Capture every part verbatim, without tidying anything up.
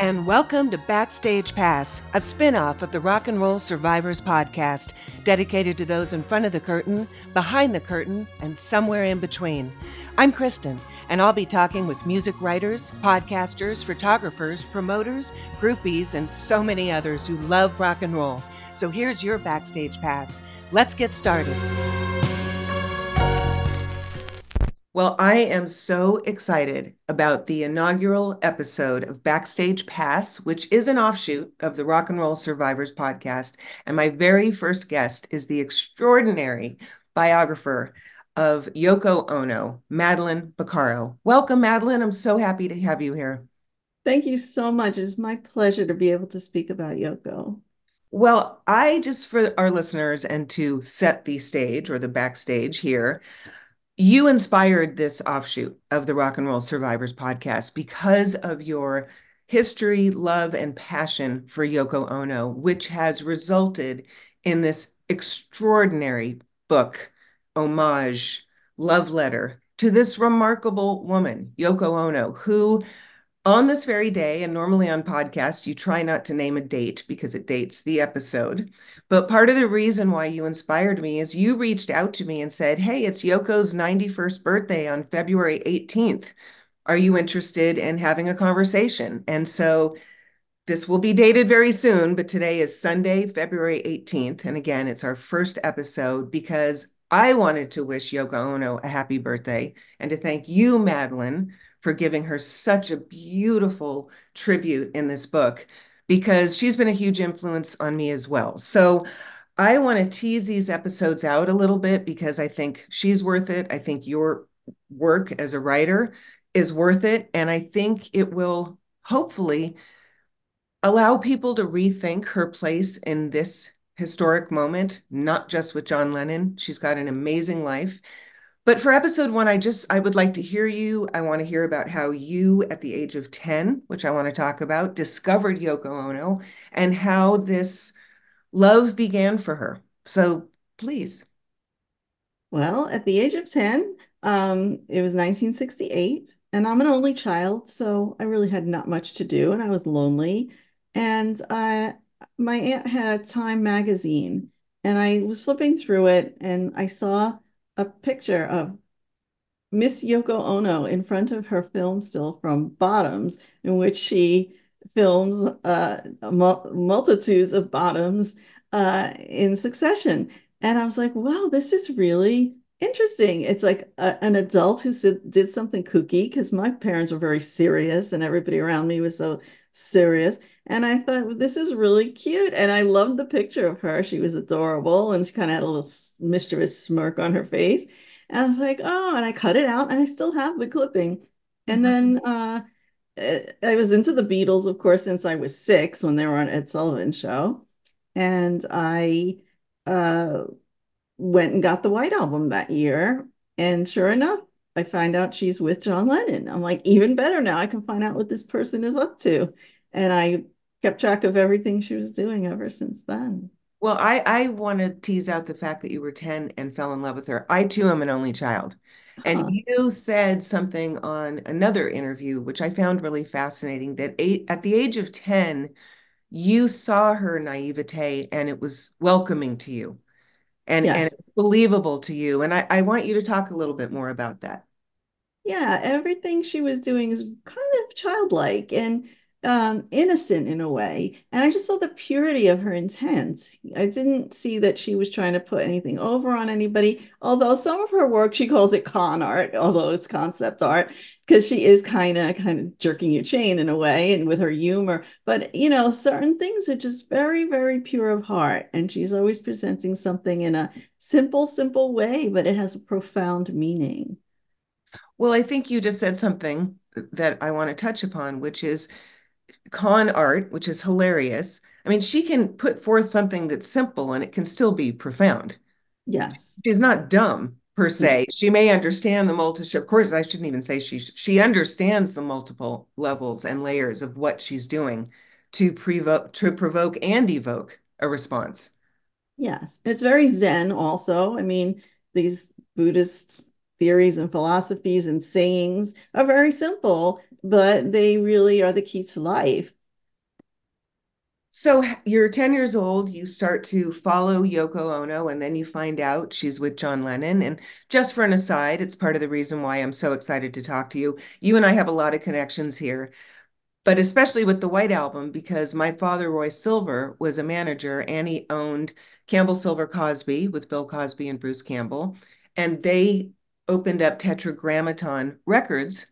and welcome to Backstage Pass, a spin-off of the Rock 'n' Roll Survivors Podcast, dedicated to those in front of the curtain, behind the curtain, and somewhere in between. I'm Kristen, and I'll be talking with music writers, podcasters, photographers, promoters, groupies, and so many others who love rock and roll. So here's your Backstage Pass. Let's get started. Well, I am so excited about the inaugural episode of Backstage Pass, which is an offshoot of the Rock 'n' Roll Survivors Podcast. And my very first guest is the extraordinary biographer of Yoko Ono, Madeline Bocaro. Welcome, Madeline. I'm so happy to have you here. Thank you so much. It's my pleasure to be able to speak about Yoko. Well, I just, for our listeners and to set the stage or the backstage here, you inspired this offshoot of the Rock 'n' Roll Survivors Podcast because of your history, love, and passion for Yoko Ono, which has resulted in this extraordinary book, homage, love letter to this remarkable woman, Yoko Ono, who on this very day, and normally on podcasts, you try not to name a date because it dates the episode. But part of the reason why you inspired me is you reached out to me and said, hey, it's Yoko's ninety-first birthday on February eighteenth. Are you interested in having a conversation? And so this will be dated very soon, but today is Sunday, February eighteenth. And again, it's our first episode because I wanted to wish Yoko Ono a happy birthday and to thank you, Madeline, for giving her such a beautiful tribute in this book, because she's been a huge influence on me as well. So I want to tease these episodes out a little bit because I think she's worth it. I think your work as a writer is worth it. And I think it will hopefully allow people to rethink her place in this historic moment, not just with John Lennon. She's got an amazing life. But for episode one, I just, I would like to hear you. I want to hear about how you, at the age of ten, which I want to talk about, discovered Yoko Ono and how this love began for her. So please. Well, at the age of ten, um, it was nineteen sixty-eight, and I'm an only child, so I really had not much to do, and I was lonely. And uh, my aunt had a Time magazine, and I was flipping through it, and I saw a picture of Miss Yoko Ono in front of her film still from Bottoms, in which she films uh, mul- multitudes of bottoms uh, in succession. And I was like, wow, this is really interesting. It's like a, an adult who sit, did something kooky, because my parents were very serious and everybody around me was so serious. And I thought, well, this is really cute. And I loved the picture of her. She was adorable. And she kind of had a little mischievous smirk on her face. And I was like, oh, and I cut it out. And I still have the clipping. And then uh, I was into the Beatles, of course, since I was six when they were on Ed Sullivan's show. And I uh, went and got the White Album that year. And sure enough, I find out she's with John Lennon. I'm like, even better now. I can find out what this person is up to. And I kept track of everything she was doing ever since then. Well, I, I want to tease out the fact that you were ten and fell in love with her. I, too, am an only child. And huh. You said something on another interview, which I found really fascinating, that eight, at the age of ten, you saw her naivete and it was welcoming to you. And, yes. and it's believable to you. And I, I want you to talk a little bit more about that. Yeah, everything she was doing is kind of childlike and um, innocent in a way. And I just saw the purity of her intent. I didn't see that she was trying to put anything over on anybody, although some of her work, she calls it con art, although it's concept art, because she is kind of kind of jerking your chain in a way and with her humor. But, you know, certain things are just very, very pure of heart. And she's always presenting something in a simple, simple way, but it has a profound meaning. Well, I think you just said something that I want to touch upon, which is con art, which is hilarious. I mean, she can put forth something that's simple and it can still be profound. Yes. She's not dumb, per se. She may understand the multitude. Of course, I shouldn't even say she she understands the multiple levels and layers of what she's doing to, prevo- to provoke and evoke a response. Yes. It's very Zen also. I mean, these Buddhists theories and philosophies and sayings are very simple, but they really are the key to life. So you're ten years old, you start to follow Yoko Ono, and then you find out she's with John Lennon. And just for an aside, it's part of the reason why I'm so excited to talk to you. You and I have a lot of connections here, but especially with the White Album, because my father, Roy Silver, was a manager, and he owned Campbell Silver Cosby with Bill Cosby and Bruce Campbell. And they opened up Tetragrammaton Records.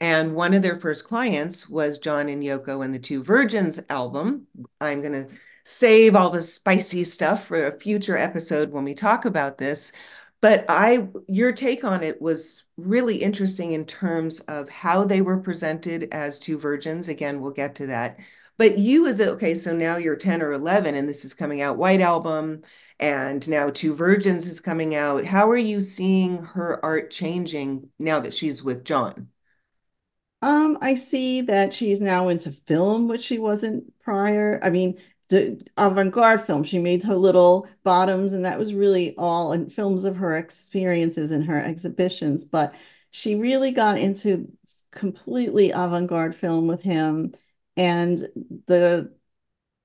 And one of their first clients was John and Yoko and the Two Virgins album. I'm going to save all the spicy stuff for a future episode when we talk about this. But I, your take on it was really interesting in terms of how they were presented as Two Virgins. Again, we'll get to that. But you as, okay, so now you're ten or eleven and this is coming out, White Album, and now Two Virgins is coming out. How are you seeing her art changing now that she's with John? Um, I see that she's now into film, which she wasn't prior. I mean, avant-garde film. She made her little Bottoms, and that was really all, and films of her experiences and her exhibitions. But she really got into completely avant-garde film with him, and the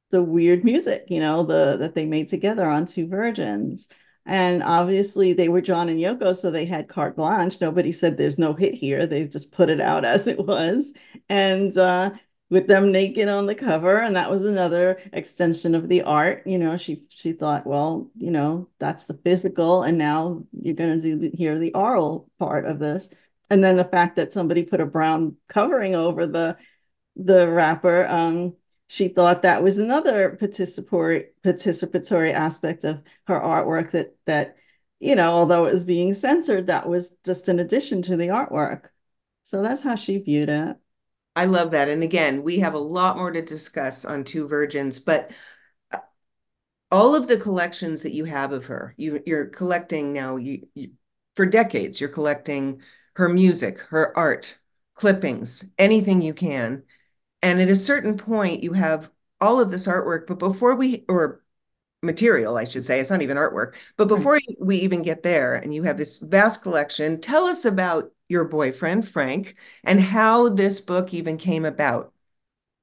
the weird music, you know, the that they made together on Two Virgins. And obviously they were John and Yoko, so they had carte blanche. Nobody said there's no hit here. They just put it out as it was. And uh, with them naked on the cover, and that was another extension of the art. You know, she she thought, well, you know, that's the physical, and now you're going to do the, hear the oral part of this. And then the fact that somebody put a brown covering over the, the wrapper, um, she thought that was another participatory participatory aspect of her artwork that, that, you know, although it was being censored, that was just an addition to the artwork. So that's how she viewed it. I love that. And again, we have a lot more to discuss on Two Virgins, but all of the collections that you have of her, you, you're collecting now, you, you, for decades, you're collecting her music, her art, clippings, anything you can. And at a certain point, you have all of this artwork, but before we, or material, I should say, it's not even artwork, but before we even get there, and you have this vast collection, tell us about your boyfriend, Frank, and how this book even came about.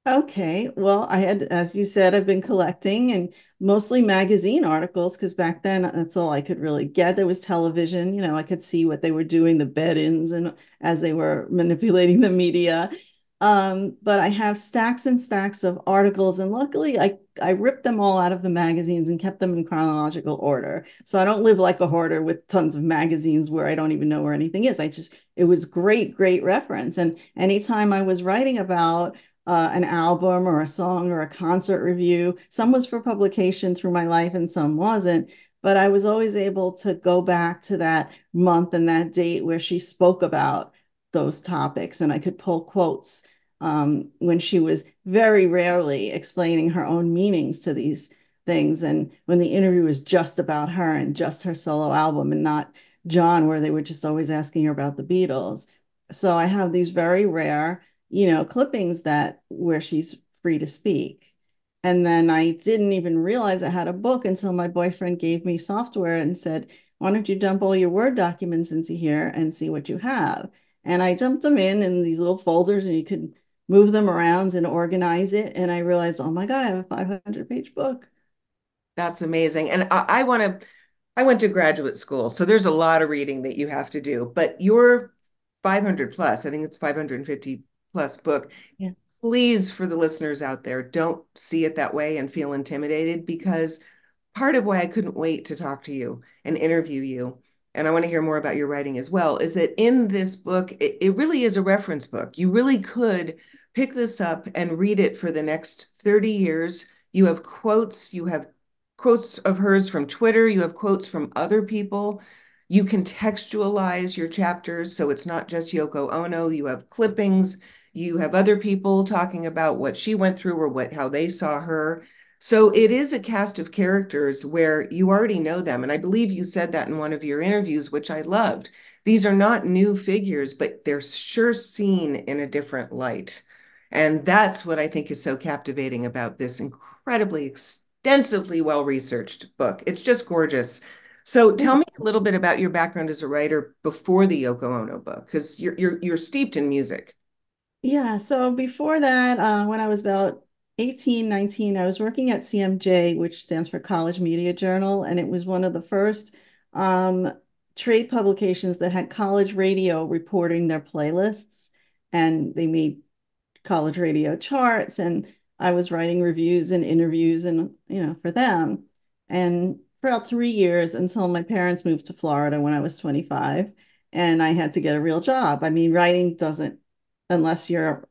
Okay, well, I had, as you said, I've been collecting, and mostly magazine articles, because back then, that's all I could really get. There was television, you know, I could see what they were doing, the bed-ins, and as they were manipulating the media. Um, but I have stacks and stacks of articles, and luckily I, I ripped them all out of the magazines and kept them in chronological order. So I don't live like a hoarder with tons of magazines where I don't even know where anything is. I just, it was great, great reference. And anytime I was writing about uh, an album or a song or a concert review, some was for publication through my life and some wasn't. But I was always able to go back to that month and that date where she spoke about those topics, and I could pull quotes um, when she was very rarely explaining her own meanings to these things, and when the interview was just about her and just her solo album and not John, where they were just always asking her about the Beatles. So I have these very rare, you know, clippings that where she's free to speak. And then I didn't even realize I had a book until my boyfriend gave me software and said, why don't you dump all your Word documents into here and see what you have? And I dumped them in in these little folders, and you could move them around and organize it. And I realized, oh my God, I have a five hundred page book. That's amazing. And I, I want to, I went to graduate school, so there's a lot of reading that you have to do, but your five hundred plus, I think it's five hundred fifty plus book. Yeah. Please, for the listeners out there, don't see it that way and feel intimidated, because part of why I couldn't wait to talk to you and interview you, and I want to hear more about your writing as well, is that in this book, it, it really is a reference book. You really could pick this up and read it for the next thirty years. You have quotes, you have quotes of hers from Twitter, you have quotes from other people. You contextualize your chapters, so it's not just Yoko Ono. You have clippings, you have other people talking about what she went through or what how they saw her. So it is a cast of characters where you already know them. And I believe you said that in one of your interviews, which I loved. These are not new figures, but they're sure seen in a different light. And that's what I think is so captivating about this incredibly extensively well-researched book. It's just gorgeous. So tell me a little bit about your background as a writer before the Yoko Ono book, because you're, you're, you're steeped in music. Yeah, so before that, uh, when I was about eighteen, nineteen, I was working at C M J, which stands for College Media Journal, and it was one of the first um, trade publications that had college radio reporting their playlists, and they made college radio charts, and I was writing reviews and interviews and, you know, for them. And for about three years until my parents moved to Florida when I was twenty-five, and I had to get a real job. I mean, writing doesn't, unless you're,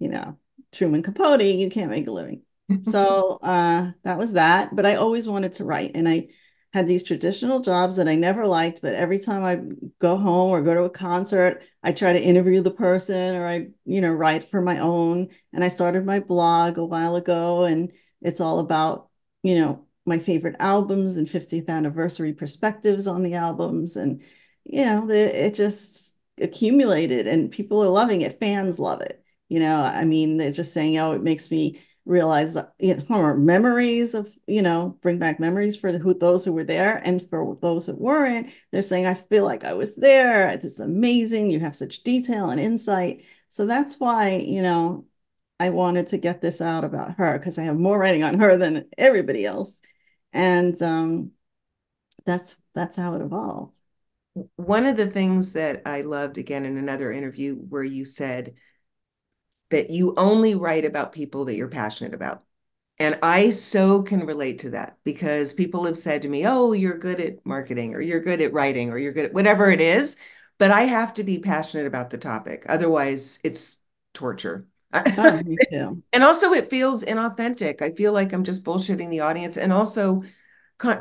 you know, Truman Capote, you can't make a living. So uh, that was that. But I always wanted to write. And I had these traditional jobs that I never liked. But every time I go home or go to a concert, I try to interview the person, or I, you know, write for my own. And I started my blog a while ago. And it's all about, you know, my favorite albums and fiftieth anniversary perspectives on the albums. And, you know, the, it just accumulated and people are loving it. Fans love it. You know, I mean, they're just saying, oh, it makes me realize, you know, or memories of, you know, bring back memories for who, those who were there. And for those that weren't, they're saying, I feel like I was there. It's amazing. You have such detail and insight. So that's why, you know, I wanted to get this out about her, because I have more writing on her than everybody else. And um, that's that's how it evolved. One of the things that I loved, again, in another interview where you said that you only write about people that you're passionate about. And I so can relate to that, because people have said to me, oh, you're good at marketing, or you're good at writing, or you're good at whatever it is. But I have to be passionate about the topic. Otherwise, it's torture. Oh, me too. And also it feels inauthentic. I feel like I'm just bullshitting the audience. And also,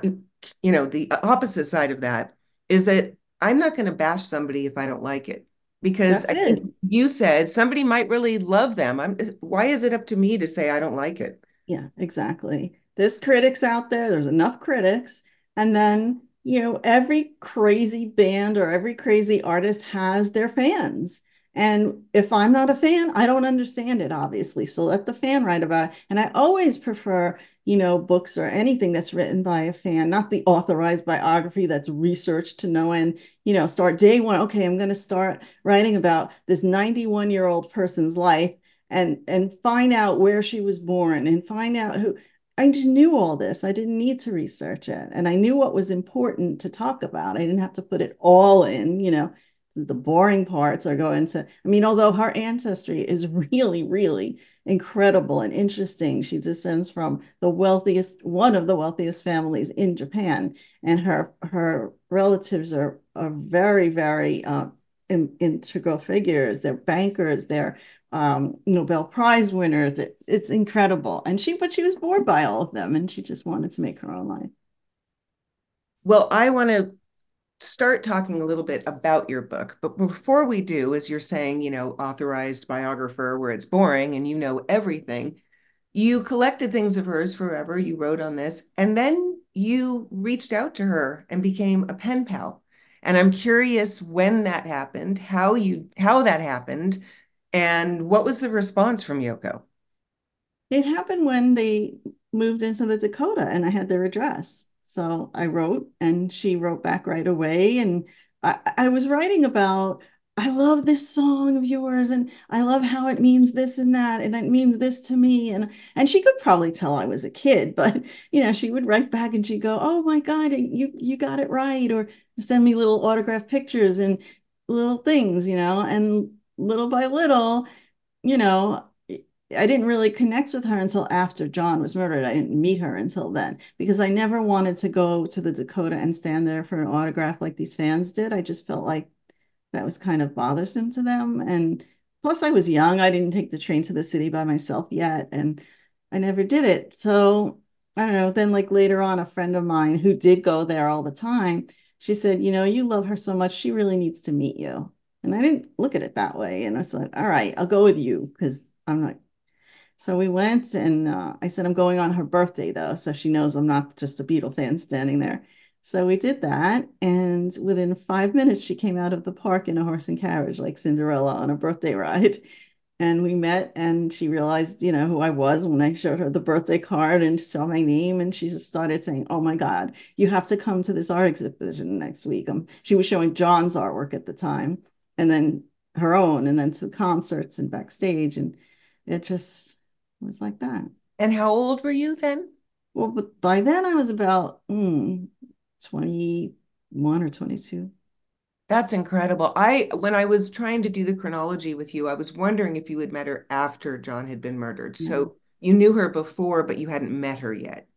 you know, the opposite side of that is that I'm not going to bash somebody if I don't like it. Because I think you said somebody might really love them. I'm, why is it up to me to say I don't like it? Yeah, exactly. There's critics out there. There's enough critics. And then, you know, every crazy band or every crazy artist has their fans. And if I'm not a fan, I don't understand it, obviously. So let the fan write about it. And I always prefer, you know, books or anything that's written by a fan, not the authorized biography that's researched to no end. You know, start day one. Okay, I'm going to start writing about this ninety-one-year-old person's life and and find out where she was born and find out who. I just knew all this. I didn't need to research it. And I knew what was important to talk about. I didn't have to put it all in, you know. The boring parts are going to, I mean, although her ancestry is really, really incredible and interesting. She descends from the wealthiest, one of the wealthiest families in Japan. And her her relatives are, are very, very uh, in, integral figures. They're bankers, they're um, Nobel Prize winners. It, it's incredible. And she, but she was bored by all of them, and she just wanted to make her own life. Well, I want to start talking a little bit about your book. But before we do, as you're saying, you know, authorized biographer where it's boring and you know everything, you collected things of hers forever, you wrote on this, and then you reached out to her and became a pen pal. And I'm curious when that happened, how you how that happened, and what was the response from Yoko? It happened when they moved into the Dakota and I had their address. So I wrote, and she wrote back right away. And I, I was writing about, I love this song of yours, and I love how it means this and that, and it means this to me. And and she could probably tell I was a kid, but, you know, she would write back and she'd go, oh my God, you, you got it right. Or send me little autographed pictures and little things, you know, and little by little, you know, I didn't really connect with her until after John was murdered. I didn't meet her until then, because I never wanted to go to the Dakota and stand there for an autograph like these fans did. I just felt like that was kind of bothersome to them. And plus I was young. I didn't take the train to the city by myself yet. And I never did it. So I don't know. Then like later on, a friend of mine who did go there all the time, she said, you know, you love her so much. She really needs to meet you. And I didn't look at it that way. And I said, all right, I'll go with you, because I'm not. So we went, and uh, I said, I'm going on her birthday, though, so she knows I'm not just a Beatle fan standing there. So we did that, and within five minutes, she came out of the park in a horse and carriage, like Cinderella on a birthday ride. And we met, and she realized, you know, who I was when I showed her the birthday card and saw my name, and she just started saying, oh, my God, you have to come to this art exhibition next week. Um, she was showing John's artwork at the time, and then her own, and then to concerts and backstage, and it just... It was like that. And how old were you then? Well, but by then I was about mm, twenty-one or twenty-two. That's incredible. I, when I was trying to do the chronology with you, I was wondering if you had met her after John had been murdered. Yeah. So you knew her before, but you hadn't met her yet.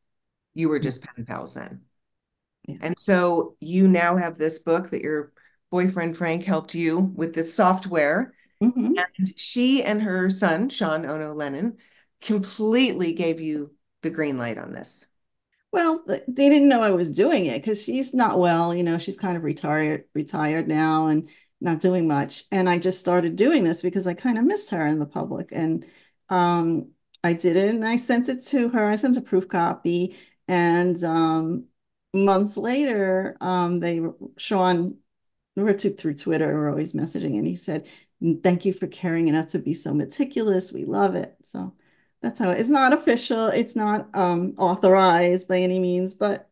You were just pen pals then. Yeah. And so you now have this book that your boyfriend Frank helped you with, this software. Mm-hmm. And she and her son, Sean Ono Lennon, completely gave you the green light on this. Well, they didn't know I was doing it because she's not well, you know, she's kind of retired, retired now and not doing much. And I just started doing this because I kind of missed her in the public. And um, I did it and I sent it to her. I sent a proof copy. And um, months later, um, they, Sean, we were through Twitter, we were always messaging. And he said, "Thank you for caring enough to be so meticulous. We love it." So that's how it, it's not official. It's not um, authorized by any means, but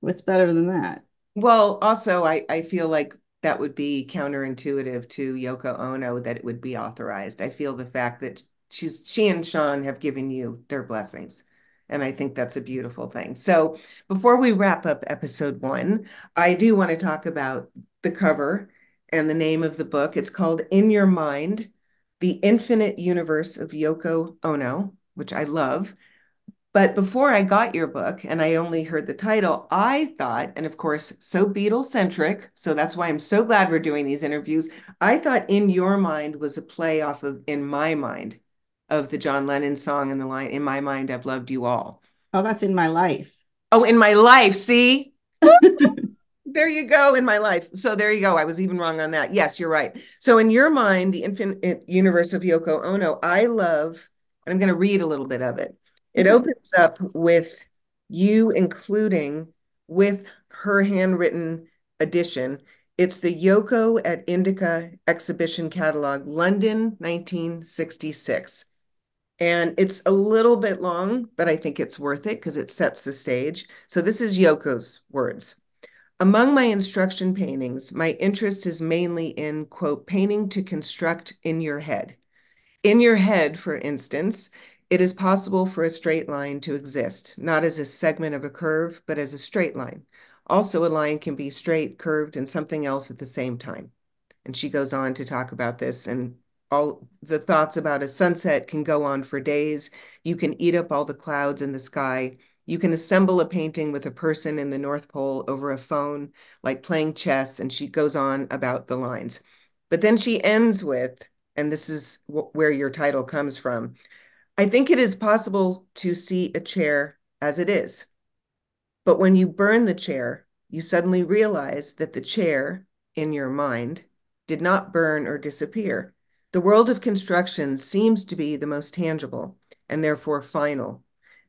what's better than that? Well, also, I, I feel like that would be counterintuitive to Yoko Ono that it would be authorized. I feel the fact that she's she and Sean have given you their blessings. And I think that's a beautiful thing. So before we wrap up episode one, I do want to talk about the cover and the name of the book. It's called In Your Mind, The Infinite Universe of Yoko Ono, which I love. But before I got your book and I only heard the title, I thought, and of course, so Beatle-centric, so that's why I'm so glad we're doing these interviews, I thought In Your Mind was a play off of In My Mind, of the John Lennon song and the line, "In my mind, I've loved you all." Oh, that's In My Life. Oh, In My Life, see? There you go, In My Life. So there you go. I was even wrong on that. Yes, you're right. So In Your Mind, The Infinite Universe of Yoko Ono, I love, and I'm going to read a little bit of it. It opens up with you including, with her handwritten edition, it's the Yoko at Indica exhibition catalog, London, nineteen sixty-six. And it's a little bit long, but I think it's worth it because it sets the stage. So this is Yoko's words. "Among my instruction paintings, my interest is mainly in, quote, painting to construct in your head. In your head, for instance, it is possible for a straight line to exist, not as a segment of a curve, but as a straight line. Also, a line can be straight, curved, and something else at the same time." And she goes on to talk about this, and all the thoughts about a sunset can go on for days. You can eat up all the clouds in the sky. You can assemble a painting with a person in the North Pole over a phone, like playing chess, and she goes on about the lines. But then she ends with, and this is wh- where your title comes from, "I think it is possible to see a chair as it is. But when you burn the chair, you suddenly realize that the chair, in your mind, did not burn or disappear. The world of construction seems to be the most tangible, and therefore final.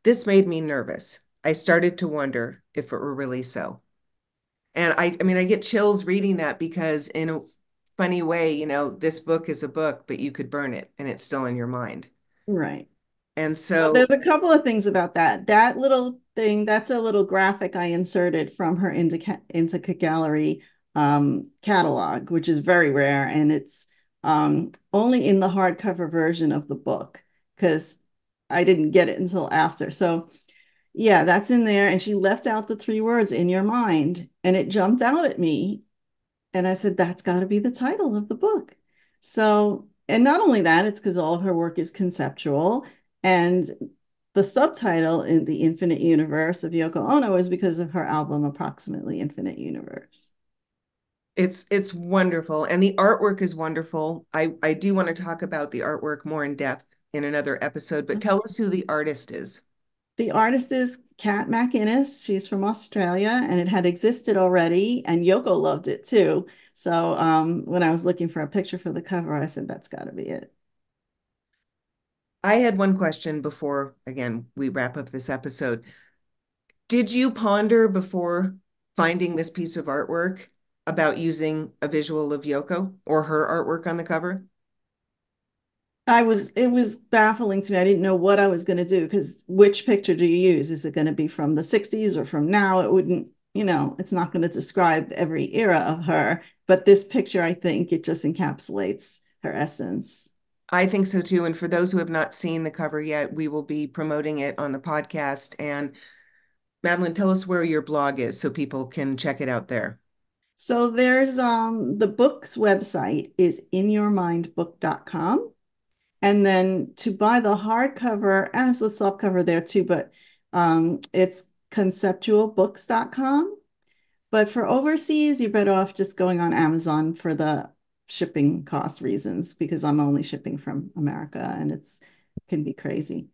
This made me nervous. I started to wonder if it were really so." And I, I mean, I get chills reading that because in a funny way, you know, this book is a book, but you could burn it and it's still in your mind. Right. And so, so there's a couple of things about that. That little thing, that's a little graphic I inserted from her Indica, Indica Gallery um, catalog, which is very rare. And it's um, only in the hardcover version of the book because I didn't get it until after. So yeah, that's in there. And she left out the three words, "in your mind," and it jumped out at me. And I said, that's got to be the title of the book. So, and not only that, it's because all of her work is conceptual. And the subtitle, in The Infinite Universe of Yoko Ono, is because of her album, Approximately Infinite Universe. It's it's wonderful. And the artwork is wonderful. I, I do want to talk about the artwork more in depth in another episode, but tell us who the artist is. The artist is Kat McInnes. She's from Australia, and it had existed already, and Yoko loved it too. So um, when I was looking for a picture for the cover, I said, that's got to be it. I had one question before, again, we wrap up this episode. Did you ponder before finding this piece of artwork about using a visual of Yoko or her artwork on the cover? I was, it was baffling to me. I didn't know what I was going to do because which picture do you use? Is it going to be from the sixties or from now? It wouldn't, you know, it's not going to describe every era of her, but this picture, I think it just encapsulates her essence. I think so too. And for those who have not seen the cover yet, we will be promoting it on the podcast. And Madeline, tell us where your blog is so people can check it out there. So there's um, the book's website is in your mind book dot com. And then to buy the hardcover, and there's the softcover there too, but um, it's conceptual books dot com. But for overseas, you're better off just going on Amazon for the shipping cost reasons, because I'm only shipping from America and it's can be crazy.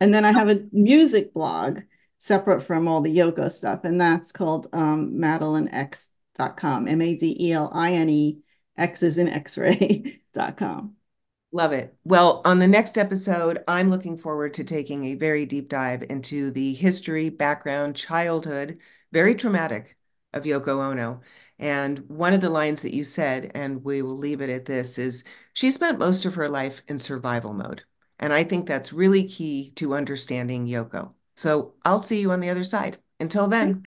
And then I have a music blog separate from all the Yoko stuff, and that's called um, Madeline X dot com, M A D E L I N E, X is in X ray dot com. Love it. Well, on the next episode, I'm looking forward to taking a very deep dive into the history, background, childhood, very traumatic, of Yoko Ono. And one of the lines that you said, and we will leave it at this, is she spent most of her life in survival mode. And I think that's really key to understanding Yoko. So I'll see you on the other side. Until then.